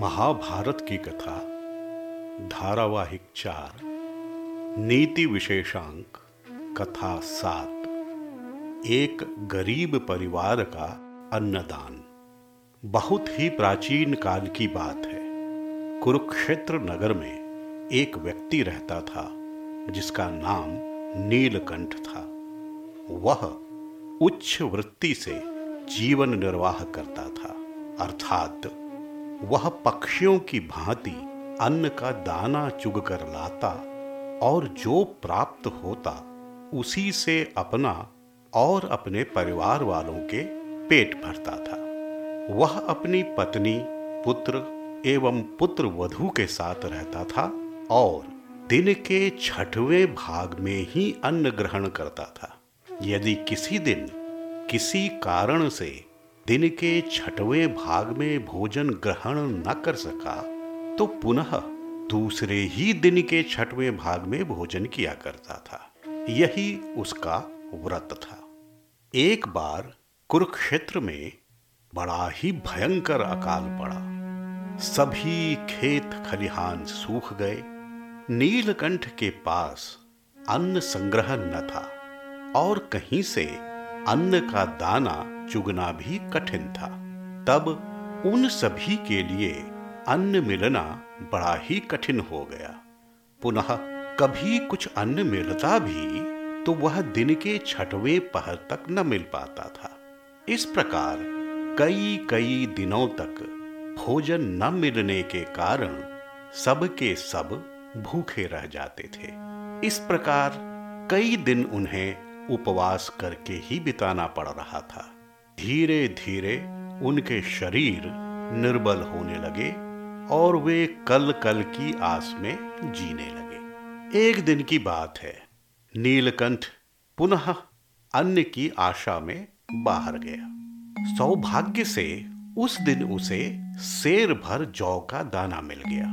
महाभारत की कथा धारावाहिक 4 नीति विशेषांक कथा 7 एक गरीब परिवार का अन्नदान। बहुत ही प्राचीन काल की बात है। कुरुक्षेत्र नगर में एक व्यक्ति रहता था जिसका नाम नीलकंठ था। वह उच्च वृत्ति से जीवन निर्वाह करता था, अर्थात वह पक्षियों की भांति अन्न का दाना चुगकर लाता और जो प्राप्त होता उसी से अपना और अपने परिवार वालों के पेट भरता था। वह अपनी पत्नी, पुत्र एवं पुत्र वधू के साथ रहता था और दिन के 6वें भाग में ही अन्न ग्रहण करता था। यदि किसी दिन किसी कारण से दिन के 6वें भाग में भोजन ग्रहण न कर सका तो पुनः दूसरे ही दिन के 6वें भाग में भोजन किया करता था। यही उसका व्रत था। एक बार कुरुक्षेत्र में बड़ा ही भयंकर अकाल पड़ा। सभी खेत खलिहान सूख गए। नीलकंठ के पास अन्न संग्रह न था और कहीं से अन्न का दाना चुगना भी कठिन था। तब उन सभी के लिए अन्न मिलना बड़ा ही कठिन हो गया। पुनः कभी कुछ अन्न मिलता भी तो वह दिन के 6वें पहर तक न मिल पाता था। इस प्रकार कई कई दिनों तक भोजन न मिलने के कारण सब के सब भूखे रह जाते थे। इस प्रकार कई दिन उन्हें उपवास करके ही बिताना पड़ रहा था। धीरे धीरे उनके शरीर निर्बल होने लगे और वे कल कल की आस में जीने लगे। एक दिन की बात है, नीलकंठ पुनः अन्न की आशा में बाहर गया। सौभाग्य से उस दिन उसे शेर भर जौ का दाना मिल गया।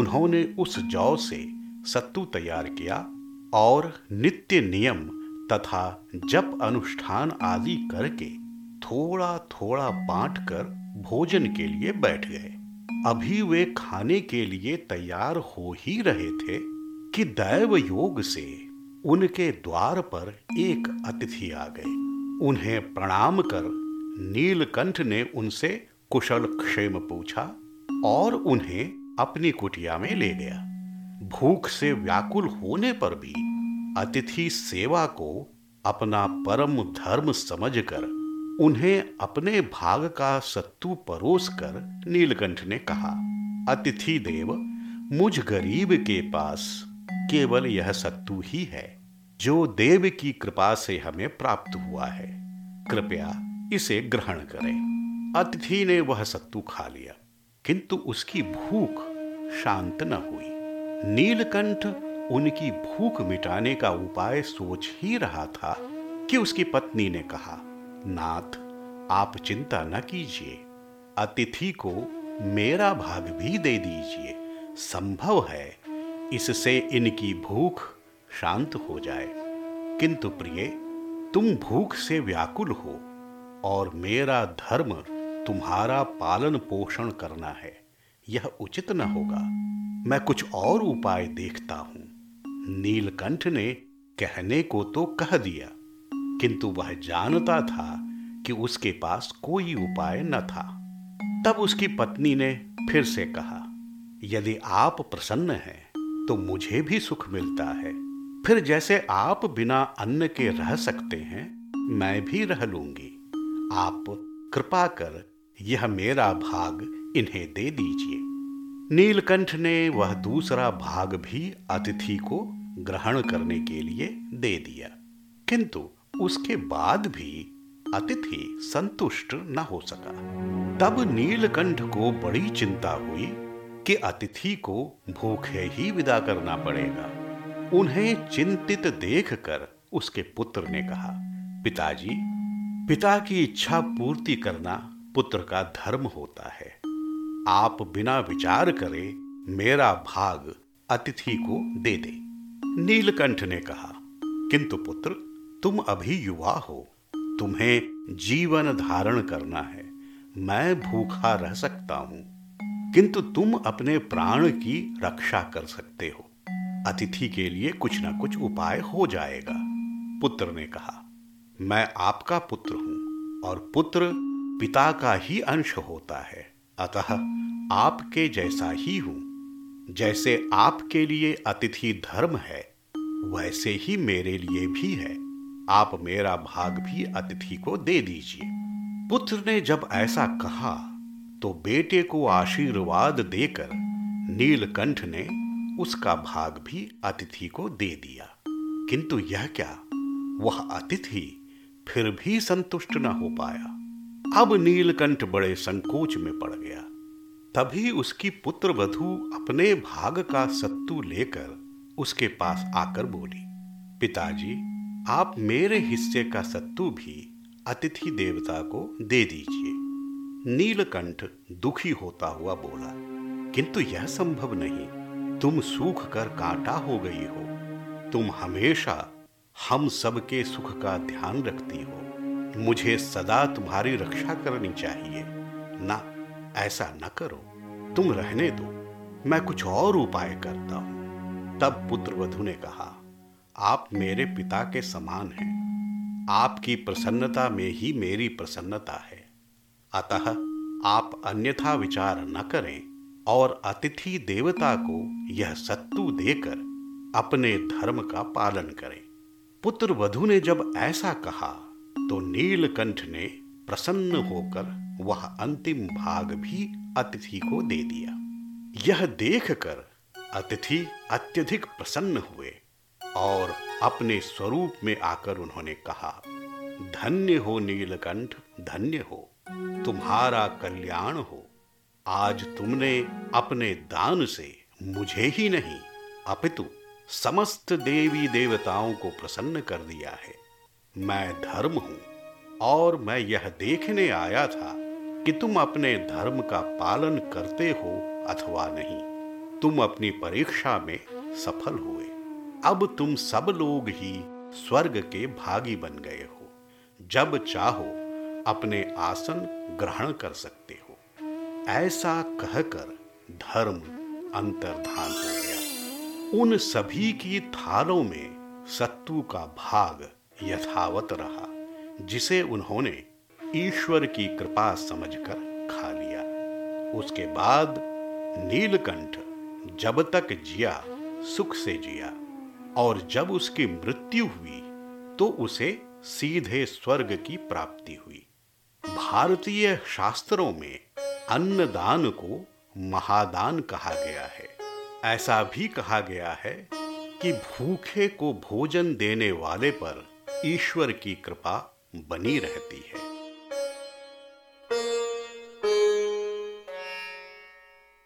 उन्होंने उस जौ से सत्तू तैयार किया और नित्य नियम तथा जप अनुष्ठान आदि करके थोड़ा थोड़ा बांट कर भोजन के लिए बैठ गए। अभी वे खाने के लिए तैयार हो ही रहे थे कि दैव योग से उनके द्वार पर एक अतिथि आ गए। उन्हें प्रणाम कर नीलकंठ ने उनसे कुशल क्षेम पूछा और उन्हें अपनी कुटिया में ले गया। भूख से व्याकुल होने पर भी अतिथि सेवा को अपना परम धर्म समझकर उन्हें अपने भाग का सत्तू परोस कर नीलकंठ ने कहा, अतिथि देव, मुझ गरीब के पास केवल यह सत्तू ही है जो देव की कृपा से हमें प्राप्त हुआ है। कृपया इसे ग्रहण करें। अतिथि ने वह सत्तू खा लिया, किंतु उसकी भूख शांत न हुई। नीलकंठ उनकी भूख मिटाने का उपाय सोच ही रहा था कि उसकी पत्नी ने कहा, नाथ, आप चिंता न कीजिए, अतिथि को मेरा भाग भी दे दीजिए। संभव है इससे इनकी भूख शांत हो जाए, किंतु प्रिय, तुम भूख से व्याकुल हो और मेरा धर्म तुम्हारा पालन पोषण करना है, यह उचित न होगा। मैं कुछ और उपाय देखता हूं। नीलकंठ ने कहने को तो कह दिया, किंतु वह जानता था कि उसके पास कोई उपाय न था। तब उसकी पत्नी ने फिर से कहा, यदि आप प्रसन्न हैं तो मुझे भी सुख मिलता है। फिर जैसे आप बिना अन्न के रह सकते हैं, मैं भी रह लूंगी। आप कृपा कर यह मेरा भाग इन्हें दे दीजिए। नीलकंठ ने वह दूसरा भाग भी अतिथि को ग्रहण करने के लिए दे दिया, किंतु उसके बाद भी अतिथि संतुष्ट न हो सका। तब नीलकंठ को बड़ी चिंता हुई कि अतिथि को भूखे ही विदा करना पड़ेगा। उन्हें चिंतित देखकर उसके पुत्र ने कहा, पिताजी, पिता की इच्छा पूर्ति करना पुत्र का धर्म होता है। आप बिना विचार करे मेरा भाग अतिथि को दे दे। नीलकंठ ने कहा, किंतु पुत्र, तुम अभी युवा हो, तुम्हें जीवन धारण करना है, मैं भूखा रह सकता हूं। किंतु तुम अपने प्राण की रक्षा कर सकते हो। अतिथि के लिए कुछ ना कुछ उपाय हो जाएगा। पुत्र ने कहा, मैं आपका पुत्र हूं और पुत्र पिता का ही अंश होता है, अतः आपके जैसा ही हूं। जैसे आपके लिए अतिथि धर्म है, वैसे ही मेरे लिए भी है। आप मेरा भाग भी अतिथि को दे दीजिए। पुत्र ने जब ऐसा कहा तो बेटे को आशीर्वाद देकर नीलकंठ ने उसका भाग भी अतिथि को दे दिया। किंतु यह क्या, वह अतिथि फिर भी संतुष्ट न हो पाया। अब नीलकंठ बड़े संकोच में पड़ गया। तभी उसकी पुत्रवधू अपने भाग का सत्तू लेकर उसके पास आकर बोली, पिताजी, आप मेरे हिस्से का सत्तू भी अतिथि देवता को दे दीजिए। नीलकंठ दुखी होता हुआ बोला, किंतु यह संभव नहीं। तुम सूख कर कांटा हो गई हो। तुम हमेशा हम सबके सुख का ध्यान रखती हो। मुझे सदा तुम्हारी रक्षा करनी चाहिए। ना, ऐसा न करो। तुम रहने दो, मैं कुछ और उपाय करता हूं। तब पुत्रवधू ने कहा, आप मेरे पिता के समान हैं। आपकी प्रसन्नता में ही मेरी प्रसन्नता है, अतः आप अन्यथा विचार न करें और अतिथि देवता को यह सत्तू देकर अपने धर्म का पालन करें। पुत्रवधू ने जब ऐसा कहा तो नीलकंठ ने प्रसन्न होकर वह अंतिम भाग भी अतिथि को दे दिया। यह देखकर अतिथि अत्यधिक प्रसन्न हुए और अपने स्वरूप में आकर उन्होंने कहा, धन्य हो नीलकंठ, धन्य हो, तुम्हारा कल्याण हो। आज तुमने अपने दान से मुझे ही नहीं अपितु समस्त देवी देवताओं को प्रसन्न कर दिया है। मैं धर्म हूं और मैं यह देखने आया था कि तुम अपने धर्म का पालन करते हो अथवा नहीं। तुम अपनी परीक्षा में सफल हुए। अब तुम सब लोग ही स्वर्ग के भागी बन गए हो। जब चाहो अपने आसन ग्रहण कर सकते हो। ऐसा कहकर धर्म अंतर्धान हो गया। उन सभी की थालों में सत्तू का भाग यथावत रहा, जिसे उन्होंने ईश्वर की कृपा समझकर खा लिया। उसके बाद नीलकंठ जब तक जिया सुख से जिया, और जब उसकी मृत्यु हुई तो उसे सीधे स्वर्ग की प्राप्ति हुई। भारतीय शास्त्रों में अन्नदान को महादान कहा गया है। ऐसा भी कहा गया है कि भूखे को भोजन देने वाले पर ईश्वर की कृपा बनी रहती है।